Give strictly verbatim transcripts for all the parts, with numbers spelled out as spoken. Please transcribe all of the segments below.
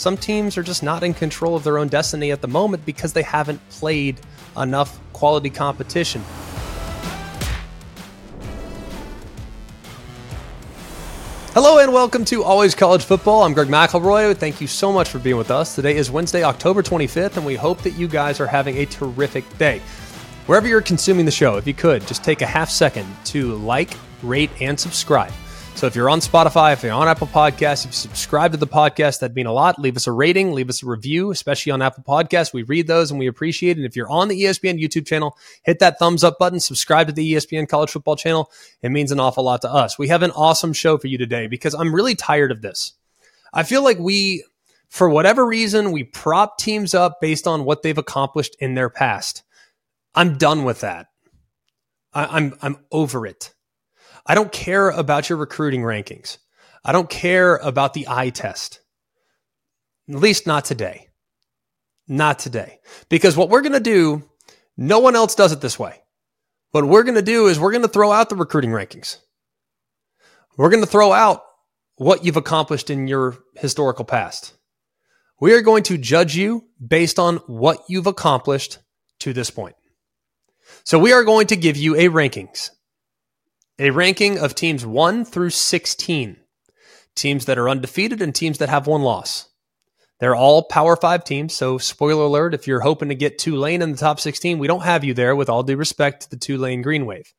some teams are just not in control of their own destiny at the moment because they haven't played enough quality competition. Hello and welcome to Always College Football. I'm Greg McElroy. Thank you so much for being with us. Today is Wednesday, October twenty-fifth, and we hope that you guys are having a terrific day. Wherever you're consuming the show, if you could, just take a half second to like, rate, and subscribe. So if you're on Spotify, if you're on Apple Podcasts, if you subscribe to the podcast, that'd mean a lot. Leave us a rating, leave us a review, especially on Apple Podcasts. We read those and we appreciate it. And if you're on the E S P N YouTube channel, hit that thumbs up button, subscribe to the E S P N College Football channel. It means an awful lot to us. We have an awesome show for you today because I'm really tired of this. I feel like we, for whatever reason, we prop teams up based on what they've accomplished in their past. I'm done with that. I, I'm I'm over it. I don't care about your recruiting rankings. I don't care about the eye test. At least not today. Not today. Because what we're going to do, no one else does it this way. What we're going to do is we're going to throw out the recruiting rankings. We're going to throw out what you've accomplished in your historical past. We are going to judge you based on what you've accomplished to this point. So we are going to give you a rankings. A ranking of teams one through sixteen, teams that are undefeated and teams that have one loss. They're all Power five teams, so spoiler alert, if you're hoping to get Tulane in the top sixteen, we don't have you there, with all due respect to the Tulane Green Wave.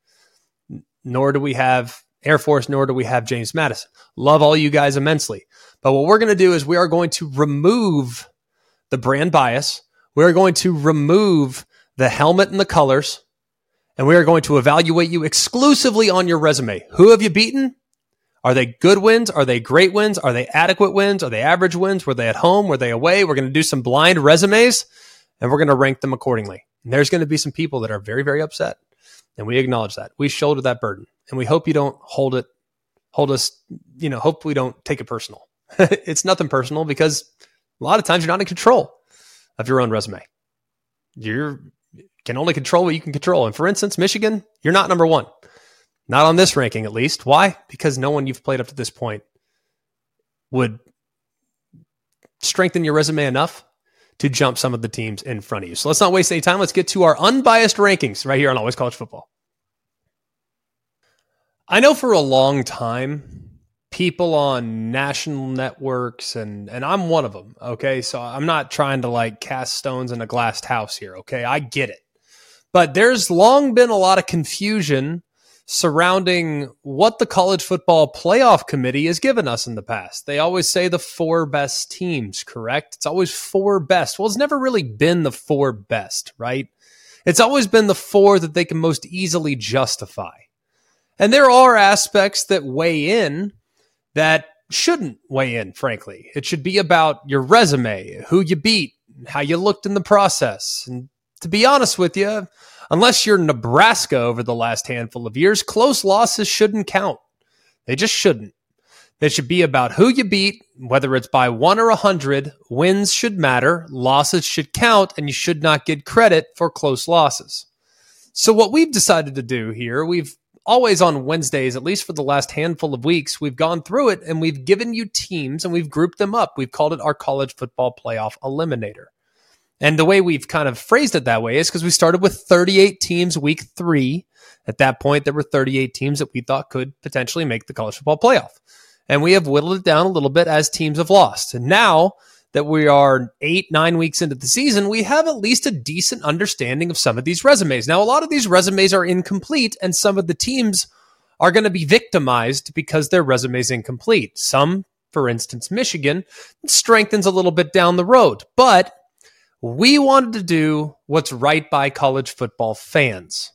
Nor do we have Air Force, nor do we have James Madison. Love all you guys immensely. But what we're going to do is we are going to remove the brand bias. We're going to remove the helmet and the colors. And we are going to evaluate you exclusively on your resume. Who have you beaten? Are they good wins? Are they great wins? Are they adequate wins? Are they average wins? Were they at home? Were they away? We're going to do some blind resumes, and we're going to rank them accordingly. And there's going to be some people that are very, very upset, and we acknowledge that. We shoulder that burden, and we hope you don't hold it, hold us, you know, hope we don't take it personal. It's nothing personal because a lot of times you're not in control of your own resume. You're... can only control what you can control. And for instance, Michigan, you're not number one. Not on this ranking, at least. Why? Because no one you've played up to this point would strengthen your resume enough to jump some of the teams in front of you. So let's not waste any time. Let's get to our unbiased rankings right here on Always College Football. I know for a long time, people on national networks, and, and I'm one of them, okay? So I'm not trying to like cast stones in a glassed house here, okay? I get it. But there's long been a lot of confusion surrounding what the college football playoff committee has given us in the past. They always say the four best teams, correct? It's always four best. Well, it's never really been the four best, right? It's always been the four that they can most easily justify. And there are aspects that weigh in that shouldn't weigh in, frankly. It should be about your resume, who you beat, how you looked in the process, and to be honest with you, unless you're Nebraska over the last handful of years, close losses shouldn't count. They just shouldn't. They should be about who you beat, whether it's by one or a hundred. Wins should matter, losses should count, and you should not get credit for close losses. So what we've decided to do here, we've always on Wednesdays, at least for the last handful of weeks, we've gone through it and we've given you teams and we've grouped them up. We've called it our college football playoff eliminator. And the way we've kind of phrased it that way is because we started with thirty-eight teams week three. At that point, there were thirty-eight teams that we thought could potentially make the college football playoff. And we have whittled it down a little bit as teams have lost. And now that we are eight, nine weeks into the season, we have at least a decent understanding of some of these resumes. Now, a lot of these resumes are incomplete, and some of the teams are going to be victimized because their resume is incomplete. Some, for instance, Michigan, strengthens a little bit down the road, but we wanted to do what's right by college football fans,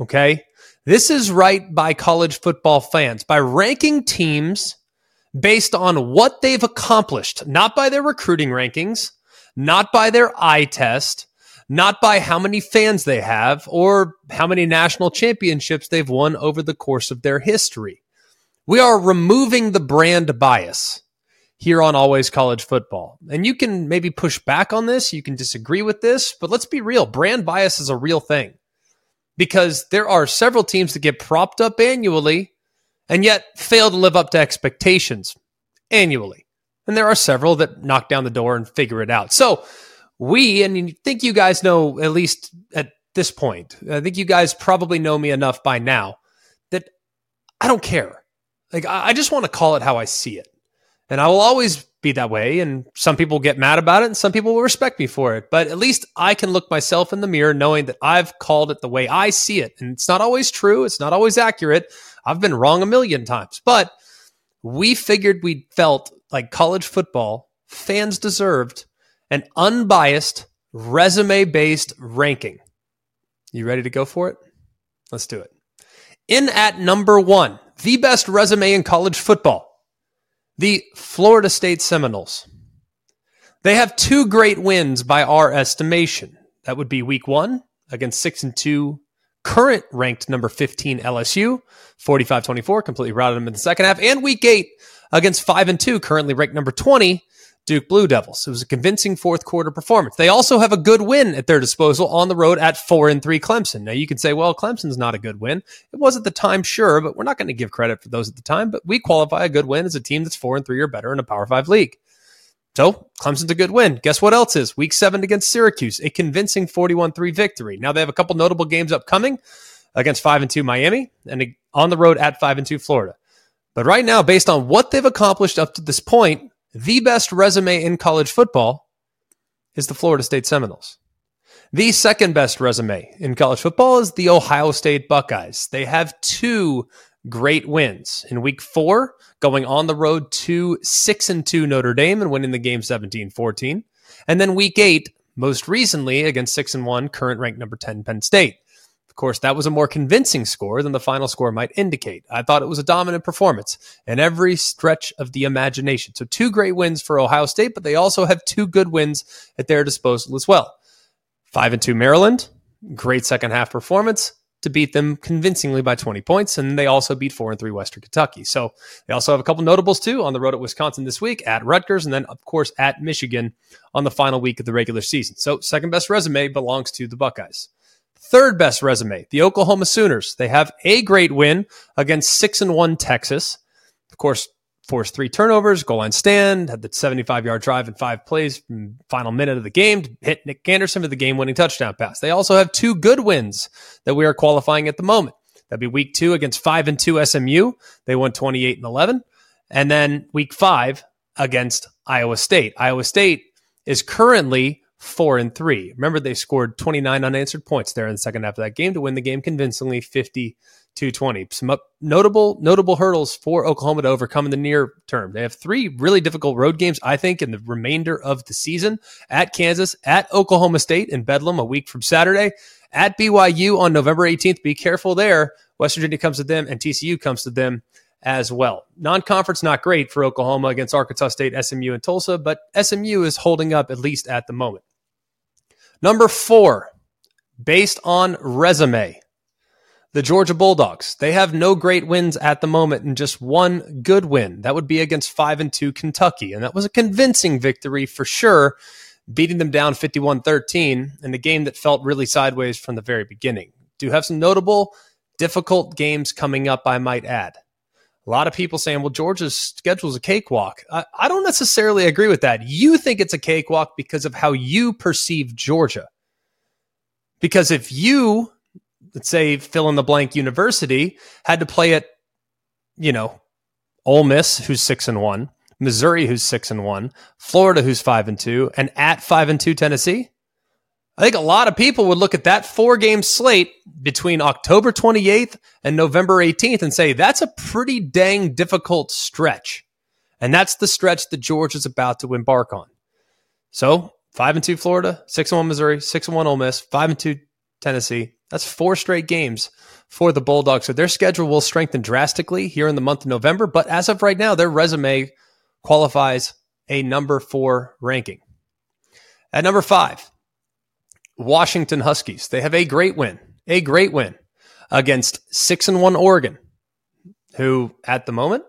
okay? This is right by college football fans, by ranking teams based on what they've accomplished, not by their recruiting rankings, not by their eye test, not by how many fans they have or how many national championships they've won over the course of their history. We are removing the brand bias here on Always College Football. And you can maybe push back on this. You can disagree with this, but let's be real. Brand bias is a real thing because there are several teams that get propped up annually and yet fail to live up to expectations annually. And there are several that knock down the door and figure it out. So we, and I think you guys know, at least at this point, I think you guys probably know me enough by now that I don't care. Like, I just want to call it how I see it. And I will always be that way. And some people get mad about it and some people will respect me for it. But at least I can look myself in the mirror knowing that I've called it the way I see it. And it's not always true. It's not always accurate. I've been wrong a million times. But we figured we felt like college football fans deserved an unbiased, resume-based ranking. You ready to go for it? Let's do it. In at number one, the best resume in college football, the Florida State Seminoles. They have two great wins by our estimation. That would be week one against six and two, current ranked number fifteen L S U, forty-five twenty-four, completely routed them in the second half, and week eight against five and two, currently ranked number twenty Duke Blue Devils. It was a convincing fourth quarter performance. They also have a good win at their disposal on the road at four and three Clemson. Now you can say, well, Clemson's not a good win. It was at the time, sure, but we're not going to give credit for those at the time. But we qualify a good win as a team that's four and three or better in a Power Five league. So Clemson's a good win. Guess what else is? Week seven against Syracuse, a convincing forty-one three victory. Now they have a couple notable games upcoming against five and two Miami and on the road at five and two Florida. But right now, based on what they've accomplished up to this point, the best resume in college football is the Florida State Seminoles. The second best resume in college football is the Ohio State Buckeyes. They have two great wins in week four, going on the road to six and two Notre Dame and winning the game seventeen fourteen. And then week eight, most recently against six and one, current ranked number ten Penn State. Of course, that was a more convincing score than the final score might indicate. I thought it was a dominant performance in every stretch of the imagination. So two great wins for Ohio State, but they also have two good wins at their disposal as well. Five and two Maryland, great second half performance to beat them convincingly by twenty points. And they also beat four and three Western Kentucky. So they also have a couple notables too, on the road at Wisconsin this week, at Rutgers, and then of course at Michigan on the final week of the regular season. So second best resume belongs to the Buckeyes. Third best resume, the Oklahoma Sooners. They have a great win against six and one Texas. Of course, forced three turnovers, goal line stand, had the seventy-five yard drive in five plays, final minute of the game to hit Nick Anderson for the game winning touchdown pass. They also have two good wins that we are qualifying at the moment. That'd be week two against five and two S M U. They won twenty-eight and eleven. And then week five against Iowa State. Iowa State is currently four and three. Remember, they scored twenty-nine unanswered points there in the second half of that game to win the game convincingly fifty to twenty. Some up, notable, notable hurdles for Oklahoma to overcome in the near term. They have three really difficult road games, I think, in the remainder of the season: at Kansas, at Oklahoma State in Bedlam a week from Saturday, at B Y U on November eighteenth. Be careful there. West Virginia comes to them and T C U comes to them as well. Non-conference, not great for Oklahoma against Arkansas State, S M U, and Tulsa, but S M U is holding up at least at the moment. Number four, based on resume, the Georgia Bulldogs. They have no great wins at the moment and just one good win. That would be against five and two Kentucky. And that was a convincing victory for sure, beating them down fifty-one thirteen in a game that felt really sideways from the very beginning. Do have some notable, difficult games coming up, I might add. A lot of people saying, well, Georgia's schedule's a cakewalk. I, I don't necessarily agree with that. You think it's a cakewalk because of how you perceive Georgia. Because if you, let's say, fill in the blank university, had to play at, you know, Ole Miss, who's six and one, Missouri, who's six and one, Florida, who's five and two, and at five and two Tennessee, I think a lot of people would look at that four-game slate between October twenty-eighth and November eighteenth and say, that's a pretty dang difficult stretch. And that's the stretch that Georgia is about to embark on. So five and two Florida, six and one Missouri, six and one Ole Miss, five and two Tennessee. That's four straight games for the Bulldogs. So their schedule will strengthen drastically here in the month of November. But as of right now, their resume qualifies a number four ranking. At number five, Washington Huskies. They have a great win, a great win against six and one Oregon, who at the moment,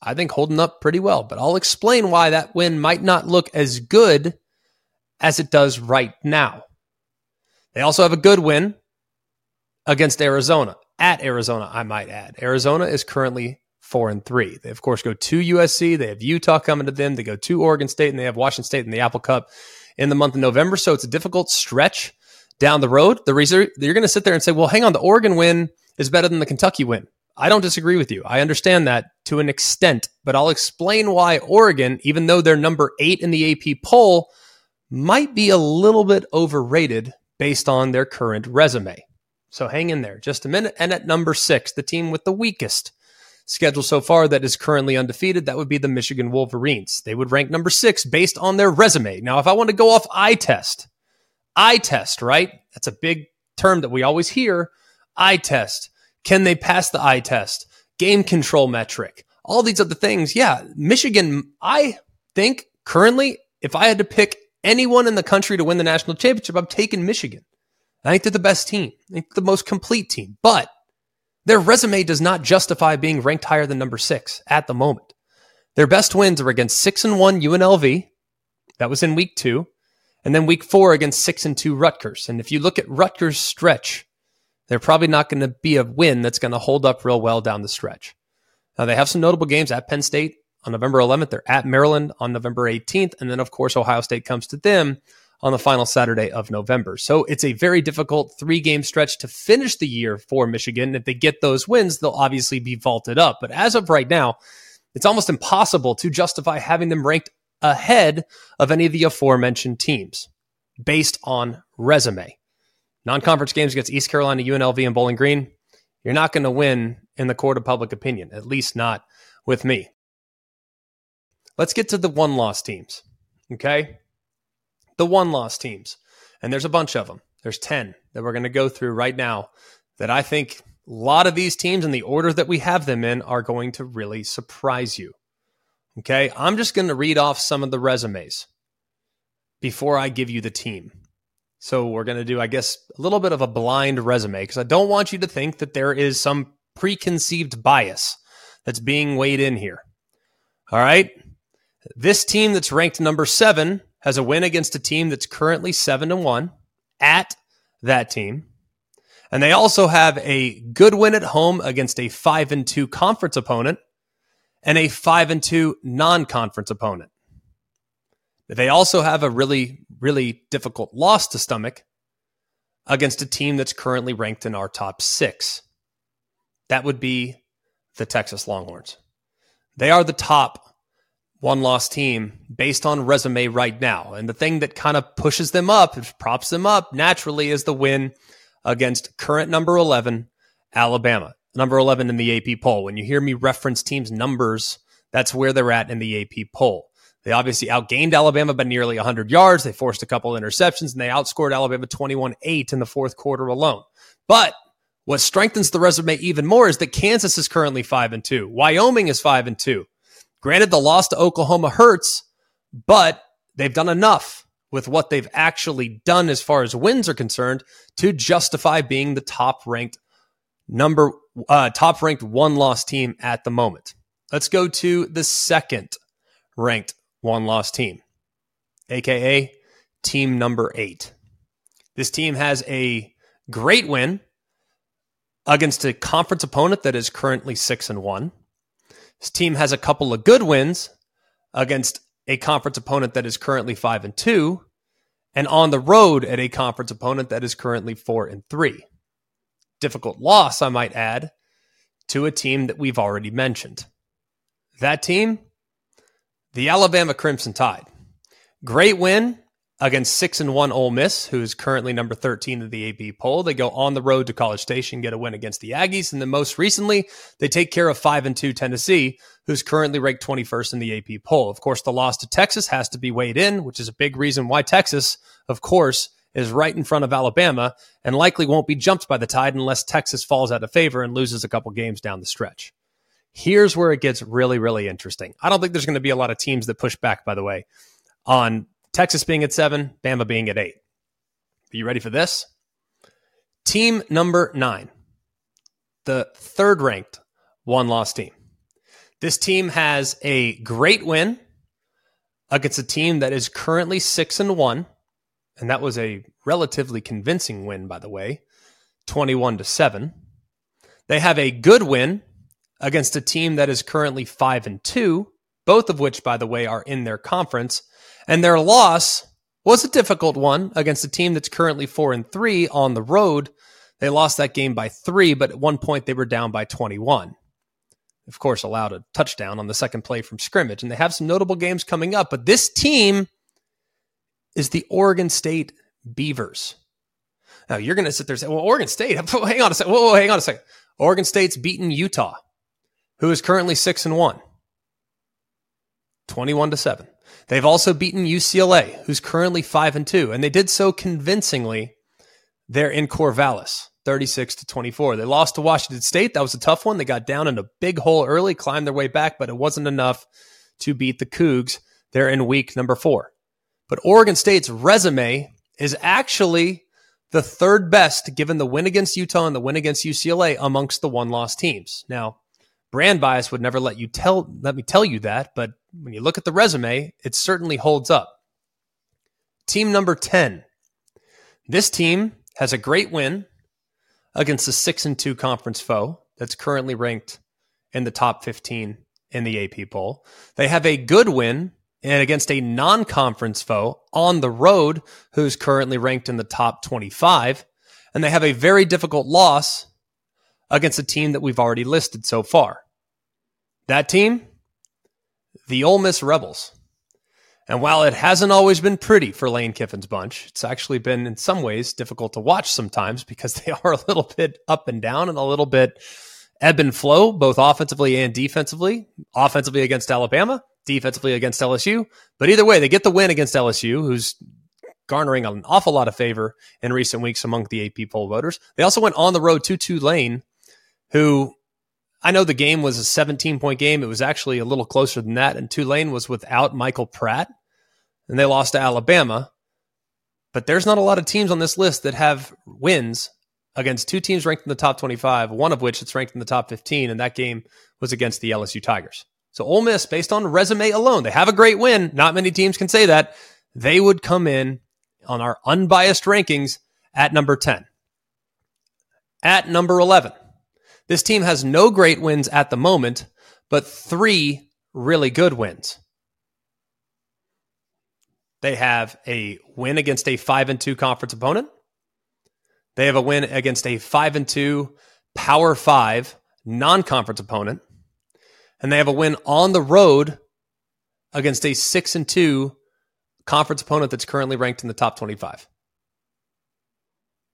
I think holding up pretty well, but I'll explain why that win might not look as good as it does right now. They also have a good win against Arizona, at Arizona, I might add. Arizona is currently four and three. They, of course, go to U S C. They have Utah coming to them. They go to Oregon State, and they have Washington State in the Apple Cup in the month of November. So it's a difficult stretch down the road. The reason you're going to sit there and say, well, hang on, the Oregon win is better than the Kentucky win. I don't disagree with you. I understand that to an extent, but I'll explain why Oregon, even though they're number eight in the A P poll, might be a little bit overrated based on their current resume. So hang in there just a minute. And at number six, the team with the weakest schedule so far that is currently undefeated, that would be the Michigan Wolverines. They would rank number six based on their resume. Now, if I want to go off eye test, eye test, right? That's a big term that we always hear, eye test. Can they pass the eye test? Game control metric. All these other things. Yeah, Michigan, I think currently, if I had to pick anyone in the country to win the national championship, I'm taking Michigan. I think they're the best team. I think they're the most complete team. But their resume does not justify being ranked higher than number six at the moment. Their best wins are against six and one U N L V. That was in week two. And then week four against six and two Rutgers. And if you look at Rutgers' stretch, they're probably not going to be a win that's going to hold up real well down the stretch. Now, they have some notable games at Penn State on November eleventh. They're at Maryland on November eighteenth. And then, of course, Ohio State comes to them on the final Saturday of November. So it's a very difficult three-game stretch to finish the year for Michigan. If they get those wins, they'll obviously be vaulted up. But as of right now, it's almost impossible to justify having them ranked ahead of any of the aforementioned teams based on resume. Non-conference games against East Carolina, U N L V, and Bowling Green, you're not going to win in the court of public opinion, at least not with me. Let's get to the one-loss teams, okay? The one-loss teams, and there's a bunch of them. There's ten that we're going to go through right now that I think a lot of these teams in the order that we have them in are going to really surprise you, okay? I'm just going to read off some of the resumes before I give you the team. So we're going to do, I guess, a little bit of a blind resume because I don't want you to think that there is some preconceived bias that's being weighed in here. All right. This team that's ranked number seven has a win against a team that's currently seven and one at that team. And they also have a good win at home against a five and two conference opponent and a five and two non-conference opponent. They also have a really, really difficult loss to stomach against a team that's currently ranked in our top six. That would be the Texas Longhorns. They are the top one-loss team based on resume right now. And the thing that kind of pushes them up, and props them up naturally, is the win against current number eleven, Alabama. Number eleven in the A P poll. When you hear me reference teams' numbers, that's where they're at in the A P poll. They obviously outgained Alabama by nearly one hundred yards. They forced a couple of interceptions, and they outscored Alabama twenty-one eight in the fourth quarter alone. But what strengthens the resume even more is that Kansas is currently five and two. Wyoming is five and two. Granted, the loss to Oklahoma hurts, but they've done enough with what they've actually done as far as wins are concerned to justify being the top-ranked number, uh, top-ranked one-loss team at the moment. Let's go to the second-ranked one-loss team, aka team number eight. This team has a great win against a conference opponent that is currently six and one. This team has a couple of good wins against a conference opponent that is currently five and two, and on the road at a conference opponent that is currently four and three. Difficult loss, I might add, to a team that we've already mentioned. That team, the Alabama Crimson Tide. Great win against six and one Ole Miss, who is currently number thirteen of the A P poll. They go on the road to College Station, get a win against the Aggies, and then most recently, they take care of five and two Tennessee, who's currently ranked twenty-first in the A P poll. Of course, the loss to Texas has to be weighed in, which is a big reason why Texas, of course, is right in front of Alabama and likely won't be jumped by the Tide unless Texas falls out of favor and loses a couple games down the stretch. Here's where it gets really, really interesting. I don't think there's going to be a lot of teams that push back, by the way, on Texas being at seven, Bama being at eight. Are you ready for this? Team number nine, the third-ranked one-loss team. This team has a great win against a team that is currently six and one, and that was a relatively convincing win, by the way, twenty-one to seven. They have a good win against a team that is currently five and two, both of which, by the way, are in their conference. And their loss was a difficult one against a team that's currently four and three on the road. They lost that game by three, but at one point they were down by twenty-one. Of course, allowed a touchdown on the second play from scrimmage. And they have some notable games coming up, but this team is the Oregon State Beavers. Now, you're going to sit there and say, well, Oregon State, hang on a second. Whoa, whoa, hang on a second. Oregon State's beaten Utah, who is currently six and one, twenty-one to seven. They've also beaten U C L A, who's currently five and two, and they did so convincingly there in Corvallis, thirty-six to twenty-four. They lost to Washington State. That was a tough one. They got down in a big hole early, climbed their way back, but it wasn't enough to beat the Cougs there in week number four. But Oregon State's resume is actually the third best, given the win against Utah and the win against U C L A amongst the one-loss teams. Now, brand bias would never let you tell let me tell you that, but when you look at the resume, it certainly holds up. Team number ten. This team has a great win against a six and two conference foe that's currently ranked in the top fifteen in the A P poll. They have a good win and against a non-conference foe on the road who's currently ranked in the top twenty-five, and they have a very difficult loss against a team that we've already listed so far. That team, the Ole Miss Rebels. And while it hasn't always been pretty for Lane Kiffin's bunch, it's actually been in some ways difficult to watch sometimes because they are a little bit up and down and a little bit ebb and flow, both offensively and defensively. Offensively against Alabama, defensively against L S U. But either way, they get the win against L S U, who's garnering an awful lot of favor in recent weeks among the A P poll voters. They also went on the road to Tulane, who, I know the game was a seventeen-point game. It was actually a little closer than that, and Tulane was without Michael Pratt, and they lost to Alabama. But there's not a lot of teams on this list that have wins against two teams ranked in the top twenty-five, one of which is ranked in the top fifteen, and that game was against the L S U Tigers. So Ole Miss, based on resume alone, they have a great win. Not many teams can say that. They would come in on our unbiased rankings at number ten. At number eleven. This team has no great wins at the moment, but three really good wins. They have a win against a five and two conference opponent. They have a win against a five and two Power five non-conference opponent. And they have a win on the road against a six and two conference opponent that's currently ranked in the top twenty-five.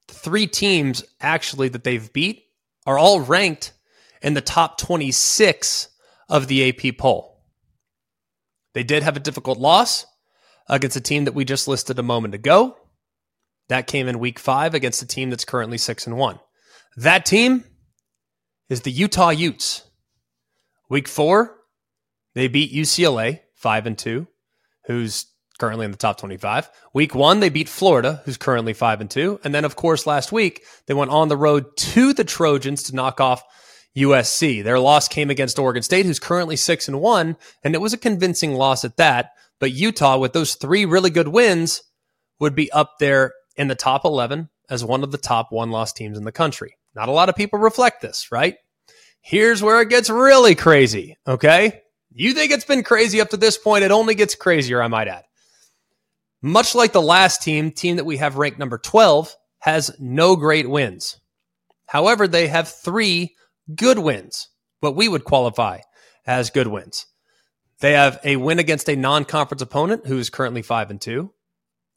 The three teams actually that they've beat are all ranked in the top twenty-six of the A P poll. They did have a difficult loss against a team that we just listed a moment ago. That came in week five against a team that's currently six and one. That team is the Utah Utes. Week four, they beat U C L A, five and two, who's currently in the top twenty-five. Week one, they beat Florida, who's currently five and two. And then, of course, last week, they went on the road to the Trojans to knock off U S C. Their loss came against Oregon State, who's currently six and one. And it was a convincing loss at that. But Utah, with those three really good wins, would be up there in the top eleven as one of the top one-loss teams in the country. Not a lot of people reflect this, right? Here's where it gets really crazy, okay? You think it's been crazy up to this point. It only gets crazier, I might add. Much like the last team, team that we have ranked number twelve has no great wins. However, they have three good wins, what we would qualify as good wins. They have a win against a non-conference opponent who is currently five and two.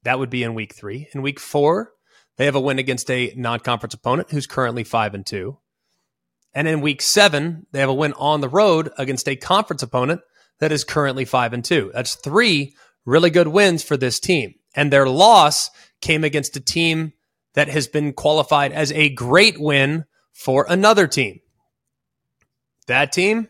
That would be in week three. In week four, they have a win against a non-conference opponent who's currently five and two. And in week seven, they have a win on the road against a conference opponent that is currently five and two. That's three really good wins for this team. And their loss came against a team that has been qualified as a great win for another team. That team,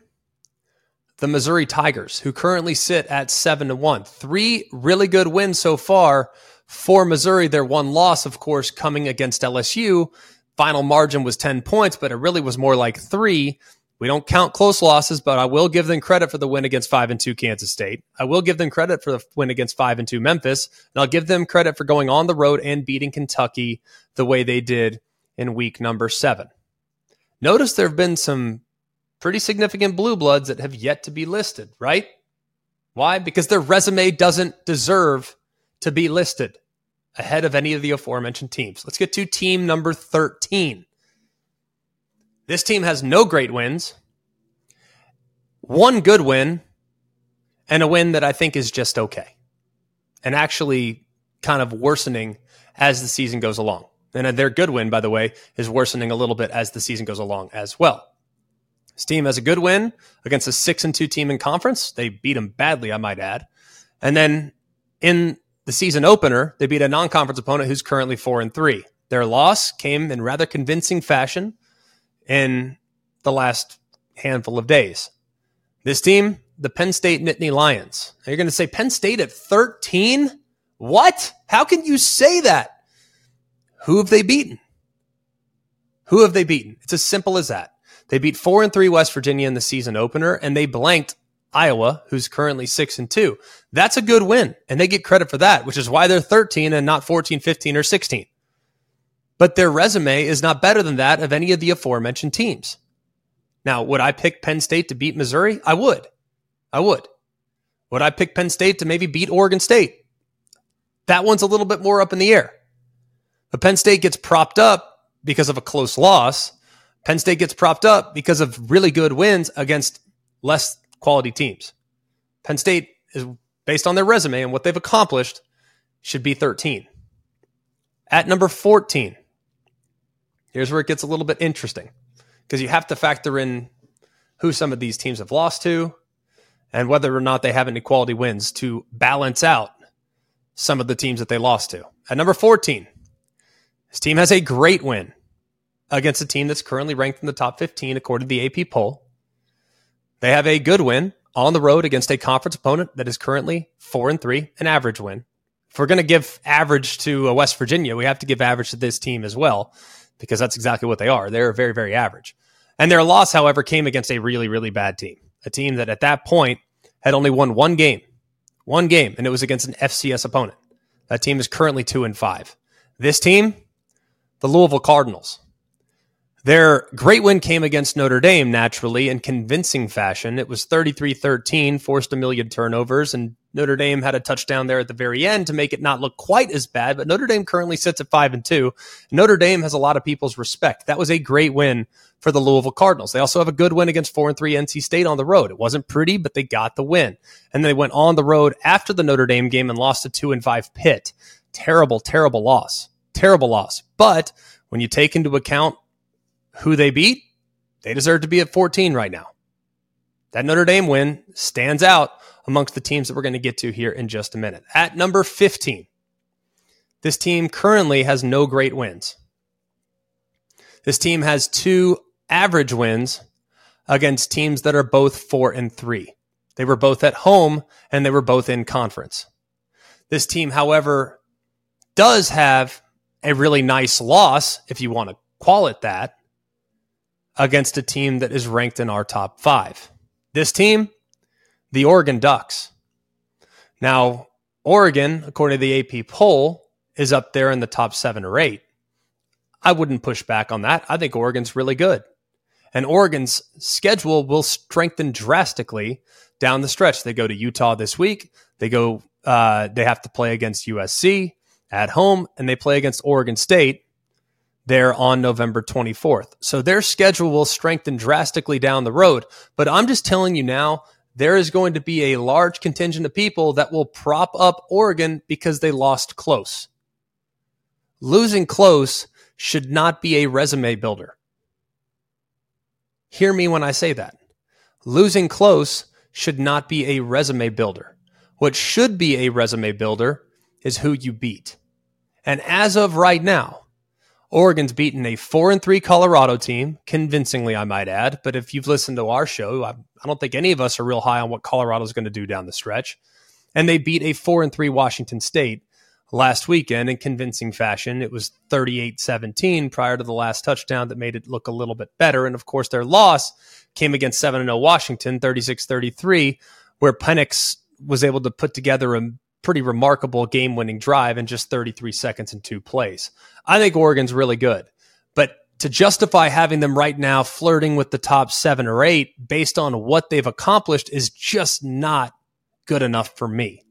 the Missouri Tigers, who currently sit at seven to one. Three really good wins so far for Missouri. Their one loss, of course, coming against L S U. Final margin was ten points, but it really was more like three. We don't count close losses, but I will give them credit for the win against five and two Kansas State. I will give them credit for the win against five and two Memphis, and I'll give them credit for going on the road and beating Kentucky the way they did in week number seven. Notice there have been some pretty significant blue bloods that have yet to be listed, right? Why? Because their resume doesn't deserve to be listed ahead of any of the aforementioned teams. Let's get to team number thirteen. This team has no great wins, one good win, and a win that I think is just okay, and actually kind of worsening as the season goes along. And their good win, by the way, is worsening a little bit as the season goes along as well. This team has a good win against a six and two team in conference. They beat them badly, I might add. And then in the season opener, they beat a non-conference opponent who's currently four and three. Their loss came in rather convincing fashion in the last handful of days. This team, the Penn State Nittany Lions. Now you're going to say Penn State at thirteen? What? How can you say that? Who have they beaten? Who have they beaten? It's as simple as that. They beat four and three West Virginia in the season opener, and they blanked Iowa, who's currently six and two. That's a good win, and they get credit for that, which is why they're thirteen and not fourteen, fifteen, or sixteen. But their resume is not better than that of any of the aforementioned teams. Now, would I pick Penn State to beat Missouri? I would. I would. Would I pick Penn State to maybe beat Oregon State? That one's a little bit more up in the air. But Penn State gets propped up because of a close loss. Penn State gets propped up because of really good wins against less quality teams. Penn State, is based on their resume and what they've accomplished, should be thirteen. At number fourteen, here's where it gets a little bit interesting, because you have to factor in who some of these teams have lost to and whether or not they have any quality wins to balance out some of the teams that they lost to. At number fourteen, this team has a great win against a team that's currently ranked in the top fifteen, according to the A P poll. They have a good win on the road against a conference opponent that is currently four and three, an average win. If we're going to give average to West Virginia, we have to give average to this team as well, because that's exactly what they are. They're very, very average. And their loss, however, came against a really, really bad team, a team that at that point had only won one game, one game, and it was against an F C S opponent. That team is currently two and five. This team, the Louisville Cardinals. Their great win came against Notre Dame, naturally, in convincing fashion. It was thirty-three thirteen, forced a million turnovers, and Notre Dame had a touchdown there at the very end to make it not look quite as bad, but Notre Dame currently sits at five and two. Notre Dame has a lot of people's respect. That was a great win for the Louisville Cardinals. They also have a good win against four and three N C State on the road. It wasn't pretty, but they got the win. And they went on the road after the Notre Dame game and lost to two and five Pitt. Terrible, terrible loss. Terrible loss. But when you take into account who they beat, they deserve to be at fourteen right now. That Notre Dame win stands out amongst the teams that we're going to get to here in just a minute. At number fifteen, this team currently has no great wins. This team has two average wins against teams that are both four and three. They were both at home and they were both in conference. This team, however, does have a really nice loss, if you want to call it that, against a team that is ranked in our top five. This team, the Oregon Ducks. Now, Oregon, according to the A P poll, is up there in the top seven or eight. I wouldn't push back on that. I think Oregon's really good. And Oregon's schedule will strengthen drastically down the stretch. They go to Utah this week. They go. Uh, they have to play against U S C at home, and they play against Oregon State there on November twenty-fourth. So their schedule will strengthen drastically down the road. But I'm just telling you now, there is going to be a large contingent of people that will prop up Oregon because they lost close. Losing close should not be a resume builder. Hear me when I say that. Losing close should not be a resume builder. What should be a resume builder is who you beat. And as of right now, Oregon's beaten a four and three Colorado team, convincingly, I might add. But if you've listened to our show, I, I don't think any of us are real high on what Colorado's going to do down the stretch. And they beat a four and three Washington State last weekend in convincing fashion. It was thirty-eight seventeen prior to the last touchdown that made it look a little bit better. And of course, their loss came against seven and zero Washington, thirty-six thirty-three, where Penix was able to put together a pretty remarkable game-winning drive in just thirty-three seconds and two plays. I think Oregon's really good, but to justify having them right now flirting with the top seven or eight based on what they've accomplished is just not good enough for me.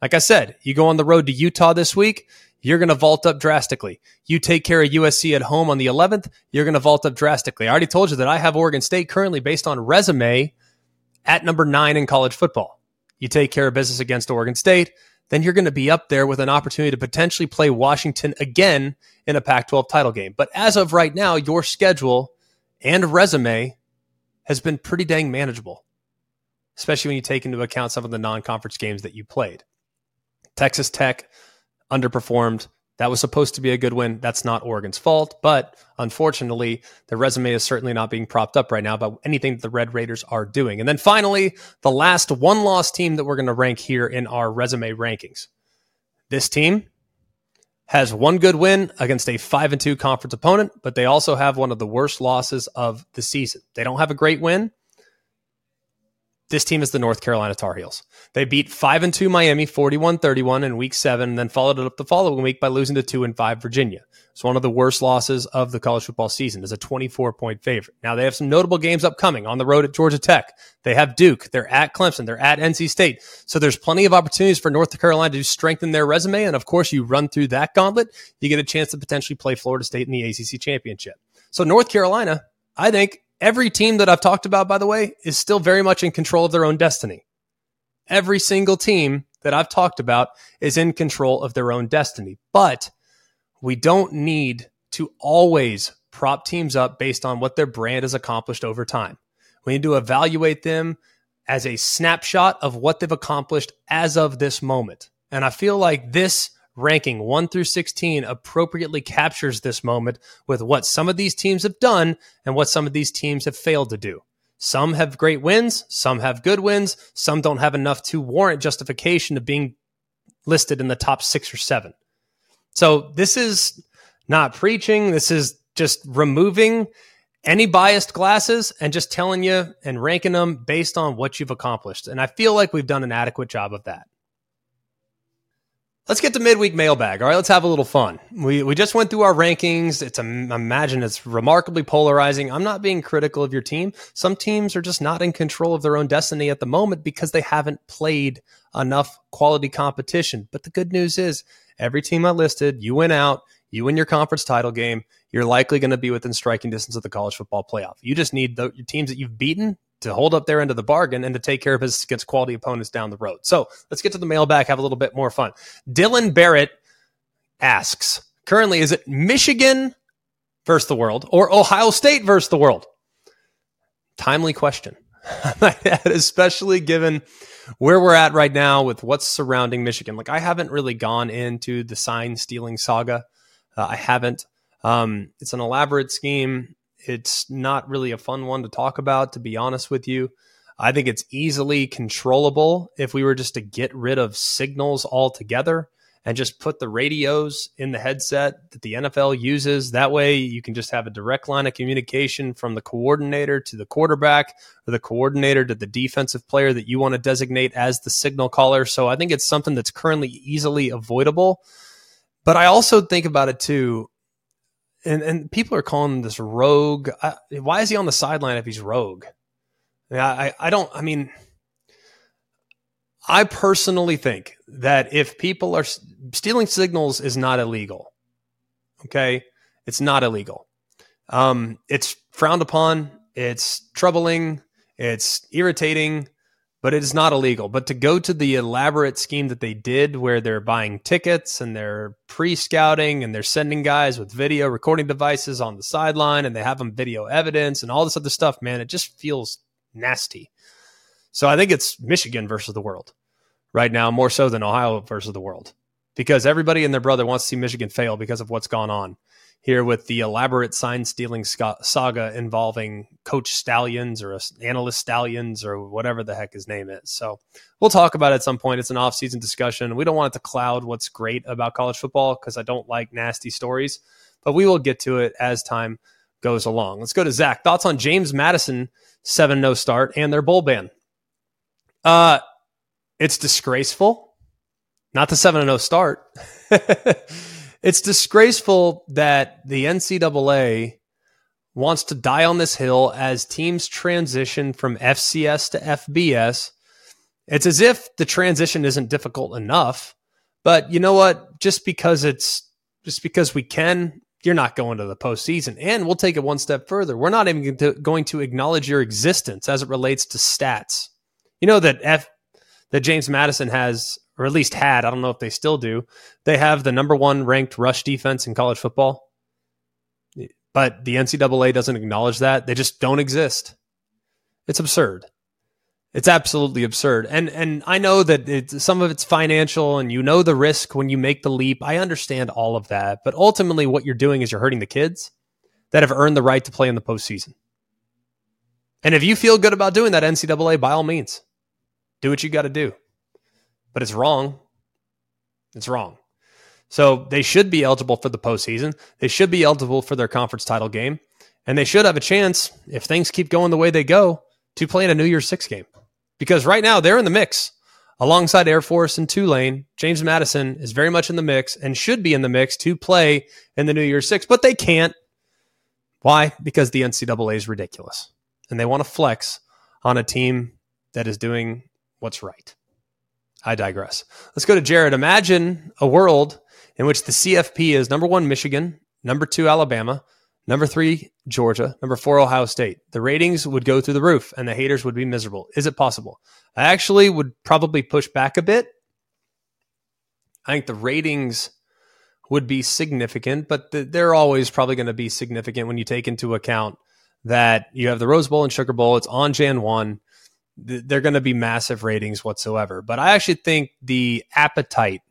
Like I said, you go on the road to Utah this week, you're going to vault up drastically. You take care of U S C at home on the eleventh, you're going to vault up drastically. I already told you that I have Oregon State currently based on resume at number nine in college football. You take care of business against Oregon State, then you're going to be up there with an opportunity to potentially play Washington again in a Pac twelve title game. But as of right now, your schedule and resume has been pretty dang manageable, especially when you take into account some of the non-conference games that you played. Texas Tech underperformed. That was supposed to be a good win. That's not Oregon's fault, but unfortunately, the resume is certainly not being propped up right now by anything that the Red Raiders are doing. And then finally, the last one-loss team that we're going to rank here in our resume rankings. This team has one good win against a five and two conference opponent, but they also have one of the worst losses of the season. They don't have a great win. This team is the North Carolina Tar Heels. They beat five and two Miami forty-one thirty-one in week seven, and then followed it up the following week by losing to two and five Virginia. It's one of the worst losses of the college football season. It's a twenty-four point favorite. Now, they have some notable games upcoming on the road at Georgia Tech. They have Duke. They're at Clemson. They're at N C State. So there's plenty of opportunities for North Carolina to strengthen their resume, and, of course, you run through that gauntlet, you get a chance to potentially play Florida State in the A C C Championship. So North Carolina, I think, every team that I've talked about, by the way, is still very much in control of their own destiny. Every single team that I've talked about is in control of their own destiny. But we don't need to always prop teams up based on what their brand has accomplished over time. We need to evaluate them as a snapshot of what they've accomplished as of this moment. And I feel like this ranking one through sixteen appropriately captures this moment with what some of these teams have done and what some of these teams have failed to do. Some have great wins, some have good wins, some don't have enough to warrant justification of being listed in the top six or seven. So this is not preaching. This is just removing any biased glasses and just telling you and ranking them based on what you've accomplished. And I feel like we've done an adequate job of that. Let's get to midweek mailbag. All right, let's have a little fun. We we just went through our rankings. It's I imagine it's remarkably polarizing. I'm not being critical of your team. Some teams are just not in control of their own destiny at the moment because they haven't played enough quality competition. But the good news is every team I listed, you win out, you win your conference title game, you're likely going to be within striking distance of the college football playoff. You just need the your teams that you've beaten to hold up their end of the bargain and to take care of business against quality opponents down the road. So let's get to the mailbag, have a little bit more fun. Dylan Barrett asks, currently, is it Michigan versus the world or Ohio State versus the world? Timely question, especially given where we're at right now with what's surrounding Michigan. Like, I haven't really gone into the sign-stealing saga. Uh, I haven't. Um, it's an elaborate scheme. It's not really a fun one to talk about, to be honest with you. I think it's easily controllable if we were just to get rid of signals altogether and just put the radios in the headset that the N F L uses. That way you can just have a direct line of communication from the coordinator to the quarterback or the coordinator to the defensive player that you want to designate as the signal caller. So I think it's something that's currently easily avoidable. But I also think about it too, And and people are calling this rogue. I, why is he on the sideline if he's rogue? I, I, I don't, I mean, I personally think that if people are stealing signals is not illegal. Okay. It's not illegal. Um, it's frowned upon. It's troubling. It's irritating, but it is not illegal. But to go to the elaborate scheme that they did where they're buying tickets and they're pre-scouting and they're sending guys with video recording devices on the sideline and they have them video evidence and all this other stuff, man, it just feels nasty. So I think it's Michigan versus the world right now, more so than Ohio versus the world, because everybody and their brother wants to see Michigan fail because of what's gone on here with the elaborate sign-stealing saga involving Coach Stallions or Analyst Stallions or whatever the heck his name is. So we'll talk about it at some point. It's an off-season discussion. We don't want it to cloud what's great about college football because I don't like nasty stories, but we will get to it as time goes along. Let's go to Zach. Thoughts on James Madison seven oh start and their bowl ban? Uh, it's disgraceful. Not the seven and oh start. It's disgraceful that the N C double A wants to die on this hill as teams transition from F C S to F B S. It's as if the transition isn't difficult enough, but you know what? Just because it's just because we can, you're not going to the postseason. And we'll take it one step further. We're not even going to acknowledge your existence as it relates to stats. You know that F that James Madison has, or at least had, I don't know if they still do, they have the number one ranked rush defense in college football. But the N C double A doesn't acknowledge that. They just don't exist. It's absurd. It's absolutely absurd. And and I know that it's, some of it's financial and you know the risk when you make the leap. I understand all of that. But ultimately what you're doing is you're hurting the kids that have earned the right to play in the postseason. And if you feel good about doing that, N C double A, by all means, do what you got to do. But it's wrong. It's wrong. So they should be eligible for the postseason. They should be eligible for their conference title game. And they should have a chance, if things keep going the way they go, to play in a New Year's Six game. Because right now, they're in the mix. Alongside Air Force and Tulane, James Madison is very much in the mix and should be in the mix to play in the New Year's Six, but they can't. Why? Because the N C double A is ridiculous. And they want to flex on a team that is doing what's right. I digress. Let's go to Jared. Imagine a world in which the C F P is number one, Michigan, number two, Alabama, number three, Georgia, number four, Ohio State. The ratings would go through the roof and the haters would be miserable. Is it possible? I actually would probably push back a bit. I think the ratings would be significant, but the, they're always probably going to be significant when you take into account that you have the Rose Bowl and Sugar Bowl. It's on January first. Th- they're going to be massive ratings whatsoever. But I actually think the appetite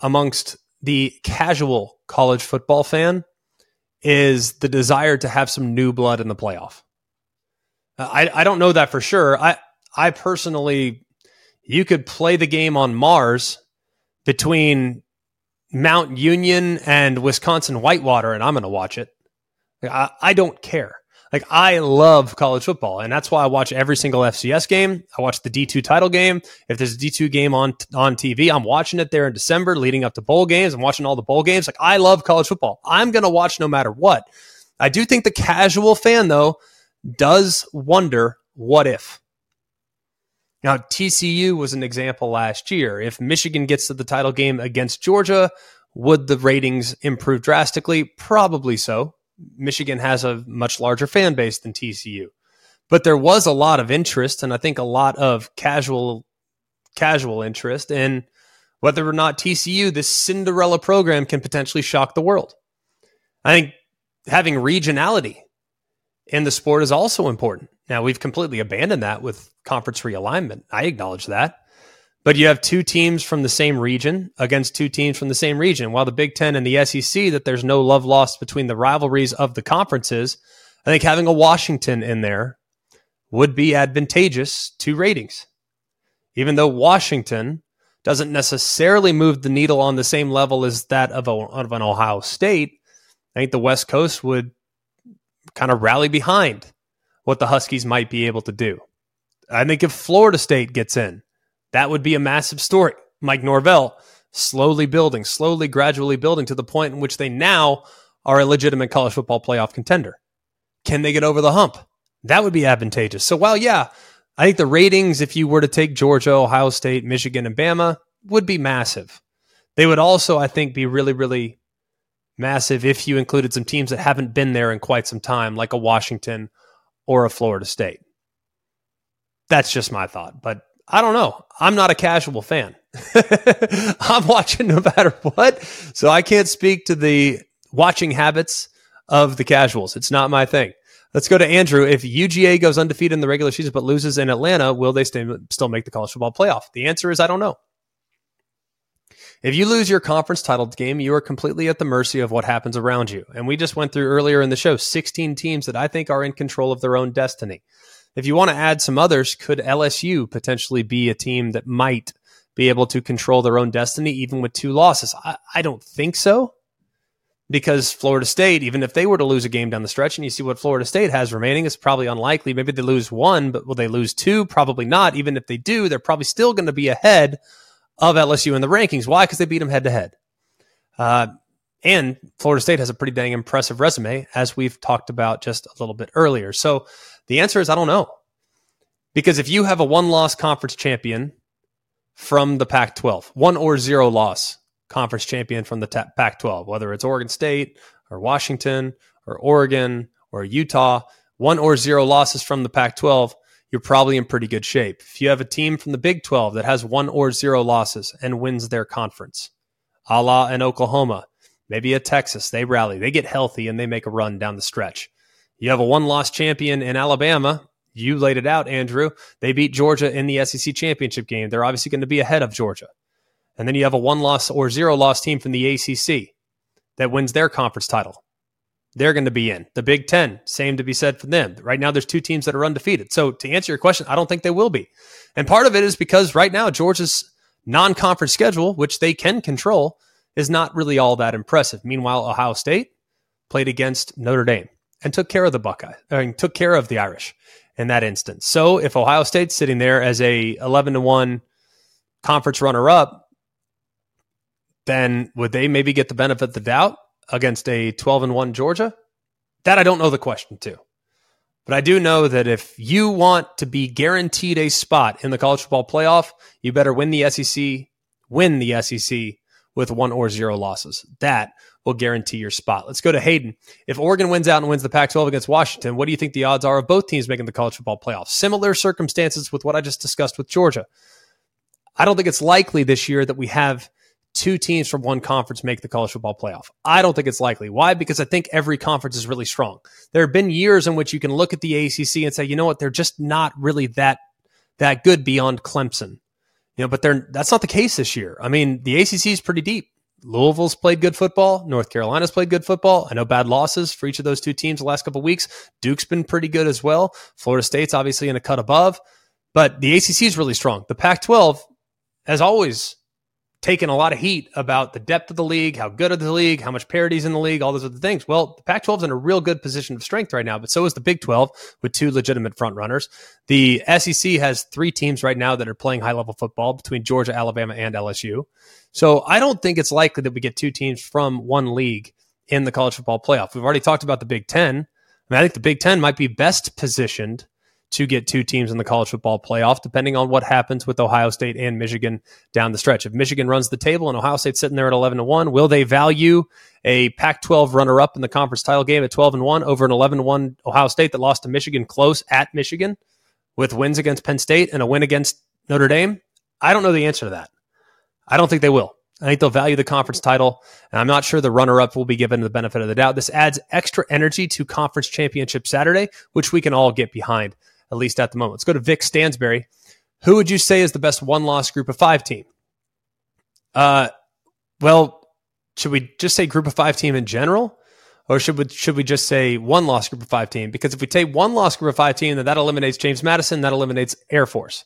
amongst the casual college football fan is the desire to have some new blood in the playoff. I, I don't know that for sure. I, I personally, you could play the game on Mars between Mount Union and Wisconsin Whitewater, and I'm going to watch it. I, I don't care. Like, I love college football, and that's why I watch every single F C S game. I watch the D two title game. If there's a D two game on on T V, I'm watching it there in December, leading up to bowl games. I'm watching all the bowl games. Like, I love college football. I'm going to watch no matter what. I do think the casual fan, though, does wonder, what if? Now, T C U was an example last year. If Michigan gets to the title game against Georgia, would the ratings improve drastically? Probably so. Michigan has a much larger fan base than T C U, but there was a lot of interest, and I think a lot of casual, casual interest in whether or not T C U, this Cinderella program, can potentially shock the world. I think having regionality in the sport is also important. Now, we've completely abandoned that with conference realignment. I acknowledge that, but you have two teams from the same region against two teams from the same region. While the Big Ten and the S E C, that there's no love lost between the rivalries of the conferences, I think having a Washington in there would be advantageous to ratings. Even though Washington doesn't necessarily move the needle on the same level as that of, a, of an Ohio State, I think the West Coast would kind of rally behind what the Huskies might be able to do. I think if Florida State gets in, that would be a massive story. Mike Norvell slowly building, slowly, gradually building to the point in which they now are a legitimate college football playoff contender. Can they get over the hump? That would be advantageous. So while, yeah, I think the ratings, if you were to take Georgia, Ohio State, Michigan, and Bama, would be massive. They would also, I think, be really, really massive if you included some teams that haven't been there in quite some time, like a Washington or a Florida State. That's just my thought, but I don't know. I'm not a casual fan. I'm watching no matter what. So I can't speak to the watching habits of the casuals. It's not my thing. Let's go to Andrew. If U G A goes undefeated in the regular season but loses in Atlanta, will they stay, still make the college football playoff? The answer is I don't know. If you lose your conference title game, you are completely at the mercy of what happens around you. And we just went through earlier in the show sixteen teams that I think are in control of their own destiny. If you want to add some others, could L S U potentially be a team that might be able to control their own destiny, even with two losses? I, I don't think so, because Florida State, even if they were to lose a game down the stretch, and you see what Florida State has remaining, it's probably unlikely. Maybe they lose one, but will they lose two? Probably not. Even if they do, they're probably still going to be ahead of L S U in the rankings. Why? Because they beat them head to head. Uh, And Florida State has a pretty dang impressive resume, as we've talked about just a little bit earlier. So the answer is I don't know. Because if you have a one-loss conference champion from the Pac twelve, one or zero loss conference champion from the Pac twelve, whether it's Oregon State or Washington or Oregon or Utah, one or zero losses from the Pac twelve, you're probably in pretty good shape. If you have a team from the Big twelve that has one or zero losses and wins their conference, a la an Oklahoma, maybe a Texas, they rally, they get healthy, and they make a run down the stretch. You have a one-loss champion in Alabama. You laid it out, Andrew. They beat Georgia in the S E C championship game. They're obviously going to be ahead of Georgia. And then you have a one-loss or zero-loss team from the A C C that wins their conference title. They're going to be in. The Big Ten, same to be said for them. Right now, there's two teams that are undefeated. So to answer your question, I don't think they will be. And part of it is because right now, Georgia's non-conference schedule, which they can control, is not really all that impressive. Meanwhile, Ohio State played against Notre Dame and took care of the Buckeyes, and took care of the Irish in that instance. So if Ohio State's sitting there as a eleven to one conference runner-up, then would they maybe get the benefit of the doubt against a twelve and one Georgia? That I don't know the question to. But I do know that if you want to be guaranteed a spot in the college football playoff, you better win the S E C, win the S E C with one or zero losses. That will guarantee your spot. Let's go to Hayden. If Oregon wins out and wins the Pac twelve against Washington, what do you think the odds are of both teams making the college football playoff? Similar circumstances with what I just discussed with Georgia. I don't think it's likely this year that we have two teams from one conference make the college football playoff. I don't think it's likely. Why? Because I think every conference is really strong. There have been years in which you can look at the A C C and say, you know what, they're just not really that that good beyond Clemson. You know, but they're, that's not the case this year. I mean, the A C C is pretty deep. Louisville's played good football. North Carolina's played good football. I know bad losses for each of those two teams the last couple of weeks. Duke's been pretty good as well. Florida State's obviously in a cut above. But the A C C is really strong. The Pac twelve has always taken a lot of heat about the depth of the league, how good of the league, how much parity's in the league, all those other things. Well, the Pac twelve is in a real good position of strength right now, but so is the Big twelve with two legitimate front runners. The S E C has three teams right now that are playing high-level football between Georgia, Alabama, and L S U. So I don't think it's likely that we get two teams from one league in the college football playoff. We've already talked about the Big Ten. I mean, I think the Big Ten might be best positioned to get two teams in the college football playoff, depending on what happens with Ohio State and Michigan down the stretch. If Michigan runs the table and Ohio State's sitting there at eleven to one, will they value a Pac twelve runner-up in the conference title game at twelve and one over an eleven to one Ohio State that lost to Michigan close at Michigan with wins against Penn State and a win against Notre Dame? I don't know the answer to that. I don't think they will. I think they'll value the conference title, and I'm not sure the runner-up will be given the benefit of the doubt. This adds extra energy to Conference Championship Saturday, which we can all get behind, at least at the moment. Let's go to Vic Stansbury. Who would you say is the best one-loss group of five team? Uh, well, should we just say group of five team in general? Or should we, should we just say one-loss group of five team? Because if we take one-loss group of five team, then that eliminates James Madison, that eliminates Air Force.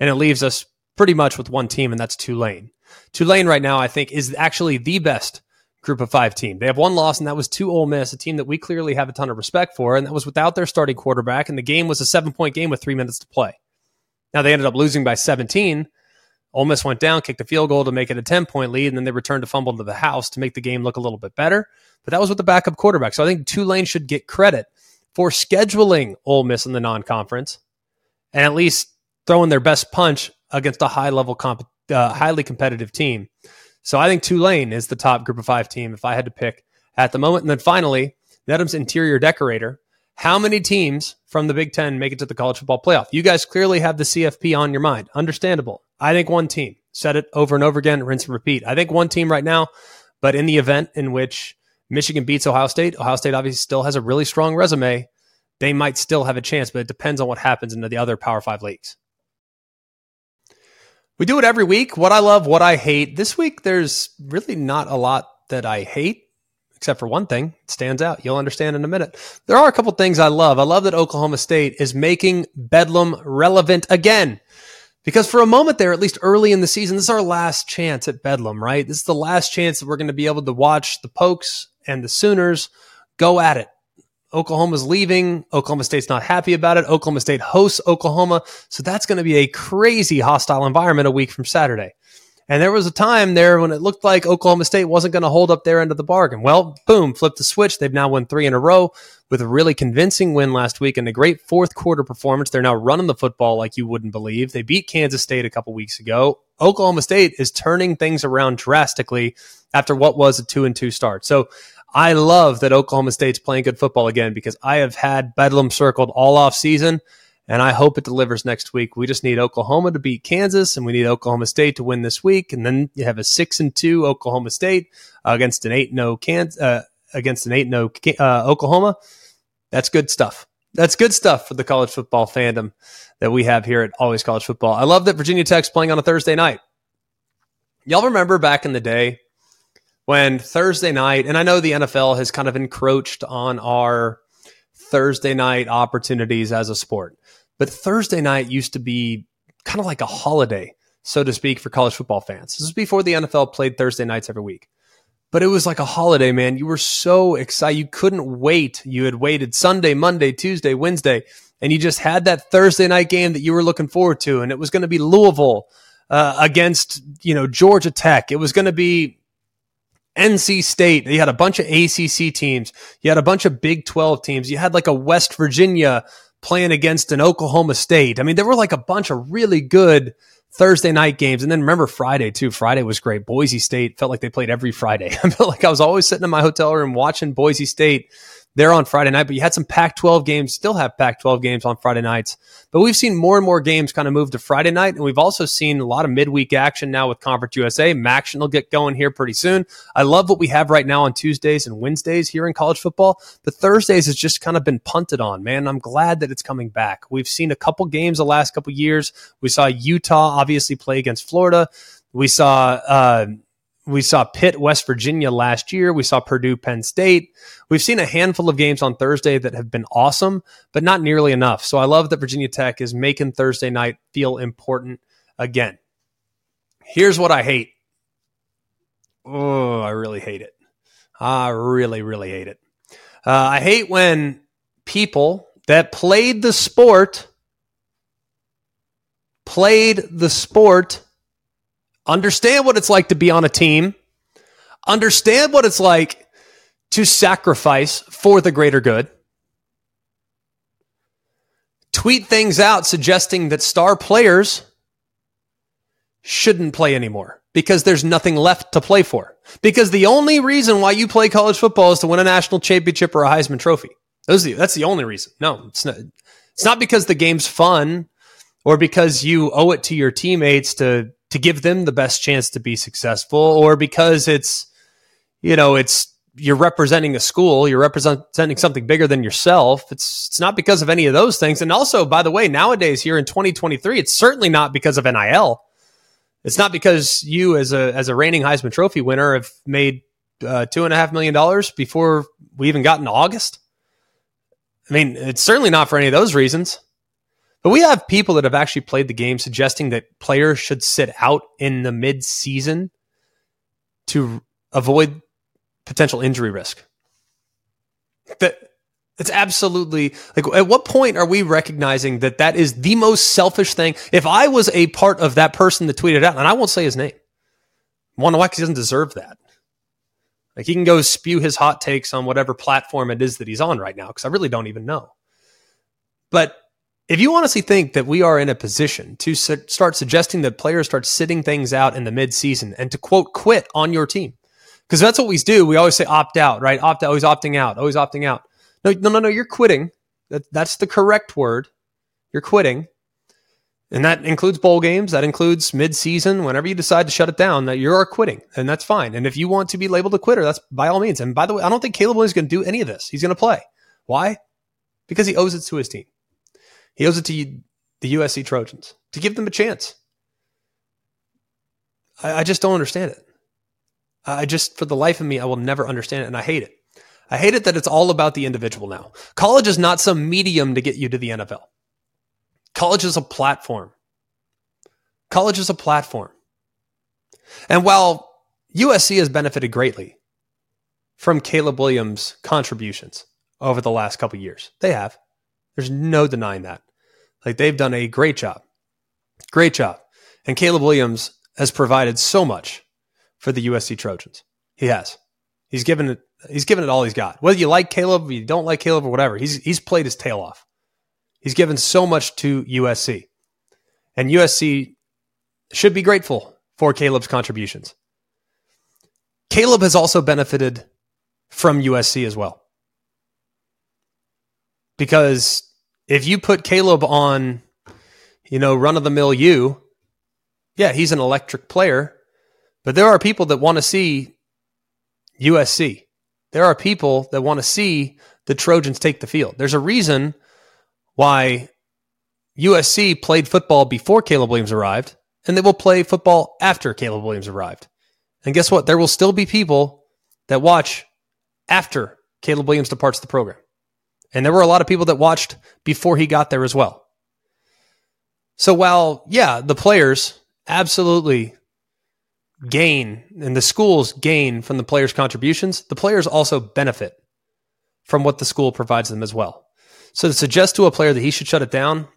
And it leaves us pretty much with one team, and that's Tulane. Tulane right now, I think, is actually the best group of five team. They have one loss, and that was to Ole Miss, a team that we clearly have a ton of respect for, and that was without their starting quarterback, and the game was a seven-point game with three minutes to play. Now, they ended up losing by seventeen. Ole Miss went down, kicked a field goal to make it a ten-point lead, and then they returned to fumble to the house to make the game look a little bit better, but that was with the backup quarterback, so I think Tulane should get credit for scheduling Ole Miss in the non-conference and at least throwing their best punch against a high-level, comp- uh, highly competitive team. So I think Tulane is the top group of five team if I had to pick at the moment. And then finally, Nedham's interior decorator. How many teams from the Big Ten make it to the college football playoff? You guys clearly have the C F P on your mind. Understandable. I think one team. Said it over and over again, rinse and repeat. I think one team right now, but in the event in which Michigan beats Ohio State, Ohio State obviously still has a really strong resume. They might still have a chance, but it depends on what happens in the other Power Five leagues. We do it every week. What I love, what I hate. This week, there's really not a lot that I hate, except for one thing. It stands out. You'll understand in a minute. There are a couple things I love. I love that Oklahoma State is making Bedlam relevant again. Because for a moment there, at least early in the season, this is our last chance at Bedlam, right? This is the last chance that we're going to be able to watch the Pokes and the Sooners go at it. Oklahoma's leaving. Oklahoma State's not happy about it. Oklahoma State hosts Oklahoma. So that's going to be a crazy hostile environment a week from Saturday. And there was a time there when it looked like Oklahoma State wasn't going to hold up their end of the bargain. Well, boom, flip the switch. They've now won three in a row with a really convincing win last week and a great fourth quarter performance. They're now running the football like you wouldn't believe. They beat Kansas State a couple weeks ago. Oklahoma State is turning things around drastically after what was a two and two start. So I love that Oklahoma State's playing good football again, because I have had Bedlam circled all off season. And I hope it delivers next week. We just need Oklahoma to beat Kansas, and we need Oklahoma State to win this week. And then you have a six and two Oklahoma State uh, against an eight no Kansas uh, against an eight no uh, Oklahoma. That's good stuff. That's good stuff for the college football fandom that we have here at Always College Football. I love that Virginia Tech's playing on a Thursday night. Y'all remember back in the day when Thursday night, and I know the N F L has kind of encroached on our Thursday night opportunities as a sport. But Thursday night used to be kind of like a holiday, so to speak, for college football fans. This is before the N F L played Thursday nights every week. But it was like a holiday, man. You were so excited. You couldn't wait. You had waited Sunday, Monday, Tuesday, Wednesday, and you just had that Thursday night game that you were looking forward to. And it was going to be Louisville uh, against, you know, Georgia Tech. It was going to be N C State. You had a bunch of A C C teams. You had a bunch of Big twelve teams. You had like a West Virginia playing against an Oklahoma State. I mean, there were like a bunch of really good Thursday night games. And then remember Friday too. Friday was great. Boise State felt like they played every Friday. I felt like I was always sitting in my hotel room watching Boise State there on Friday night, but you had some Pac twelve games, still have Pac twelve games on Friday nights. But we've seen more and more games kind of move to Friday night, and we've also seen a lot of midweek action now with Conference U S A. Maction will get going here pretty soon. I love what we have right now on Tuesdays and Wednesdays here in college football, but Thursdays has just kind of been punted on, man. I'm glad that it's coming back. We've seen a couple games the last couple years. We saw Utah obviously play against Florida. We saw... Uh, We saw Pitt, West Virginia last year. We saw Purdue, Penn State. We've seen a handful of games on Thursday that have been awesome, but not nearly enough. So I love that Virginia Tech is making Thursday night feel important again. Here's what I hate. Oh, I really hate it. I really, really hate it. Uh, I hate when people that played the sport, played the sport, understand what it's like to be on a team, understand what it's like to sacrifice for the greater good, tweet things out suggesting that star players shouldn't play anymore because there's nothing left to play for. Because the only reason why you play college football is to win a national championship or a Heisman Trophy. Those are the, that's the only reason. No, it's not, it's not because the game's fun or because you owe it to your teammates to to give them the best chance to be successful, or because it's, you know, it's, you're representing a school, you're representing something bigger than yourself. It's, it's not because of any of those things. And also, by the way, nowadays here in twenty twenty-three, it's certainly not because of N I L. It's not because you as a, as a reigning Heisman Trophy winner have made uh, two and a half million dollars before we even got into August. I mean, it's certainly not for any of those reasons. But we have people that have actually played the game suggesting that players should sit out in the mid-season to avoid potential injury risk. That it's absolutely, like, at what point are we recognizing that that is the most selfish thing? If I was a part of that person that tweeted out, and I won't say his name, wonder why, because he doesn't deserve that. Like, he can go spew his hot takes on whatever platform it is that he's on right now, because I really don't even know. But if you honestly think that we are in a position to su- start suggesting that players start sitting things out in the midseason and to, quote, quit on your team, because that's what we do. We always say opt out, right? Opt out, always opting out, always opting out. No, no, no, no, you're quitting. That, that's the correct word. You're quitting. And that includes bowl games. That includes midseason. Whenever you decide to shut it down, that you are quitting, and that's fine. And if you want to be labeled a quitter, that's by all means. And by the way, I don't think Caleb Williams is going to do any of this. He's going to play. Why? Because he owes it to his team. He owes it to the U S C Trojans to give them a chance. I, I just don't understand it. I just, for the life of me, I will never understand it, and I hate it. I hate it that it's all about the individual now. College is not some medium to get you to the N F L. College is a platform. College is a platform. And while U S C has benefited greatly from Caleb Williams' contributions over the last couple of years, they have. There's no denying that. Like, they've done a great job. Great job. And Caleb Williams has provided so much for the U S C Trojans. He has. He's given it. He's given it all he's got. Whether you like Caleb, you don't like Caleb, or whatever, he's he's played his tail off. He's given so much to U S C, and U S C should be grateful for Caleb's contributions. Caleb has also benefited from U S C as well, because if you put Caleb on, you know, run of the mill U, yeah, he's an electric player, but there are people that want to see U S C. There are people that want to see the Trojans take the field. There's a reason why U S C played football before Caleb Williams arrived, and they will play football after Caleb Williams arrived. And guess what? There will still be people that watch after Caleb Williams departs the program. And there were a lot of people that watched before he got there as well. So while, yeah, the players absolutely gain and the schools gain from the players' contributions, the players also benefit from what the school provides them as well. So to suggest to a player that he should shut it down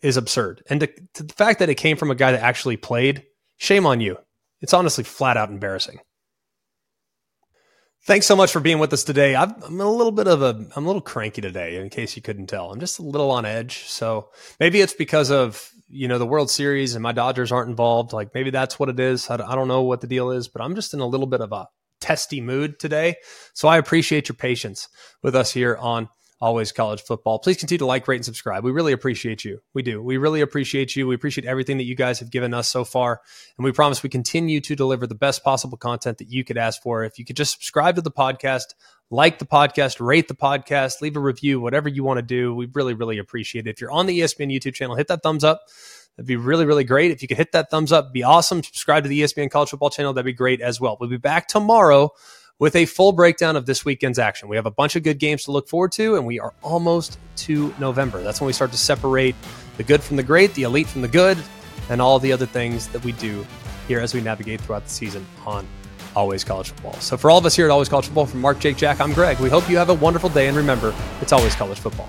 is absurd. And to, to the fact that it came from a guy that actually played, shame on you. It's honestly flat out embarrassing. Thanks so much for being with us today. I've, I'm a little bit of a, I'm a little cranky today, in case you couldn't tell. I'm just a little on edge. So maybe it's because of, you know, the World Series and my Dodgers aren't involved. Like maybe that's what it is. I don't know what the deal is, but I'm just in a little bit of a testy mood today. So I appreciate your patience with us here on Always College Football. Please continue to like, rate, and subscribe. We really appreciate you. We do. We really appreciate you. We appreciate everything that you guys have given us so far. And we promise we continue to deliver the best possible content that you could ask for. If you could just subscribe to the podcast, like the podcast, rate the podcast, leave a review, whatever you want to do. We really, really appreciate it. If you're on the E S P N YouTube channel, hit that thumbs up. That'd be really, really great. If you could hit that thumbs up, be awesome. Subscribe to the E S P N College Football channel. That'd be great as well. We'll be back tomorrow with a full breakdown of this weekend's action. We have a bunch of good games to look forward to, and we are almost to November. That's when we start to separate the good from the great, the elite from the good, and all the other things that we do here as we navigate throughout the season on Always College Football. So for all of us here at Always College Football, from Mark, Jake, Jack, I'm Greg. We hope you have a wonderful day, and remember, it's Always College Football.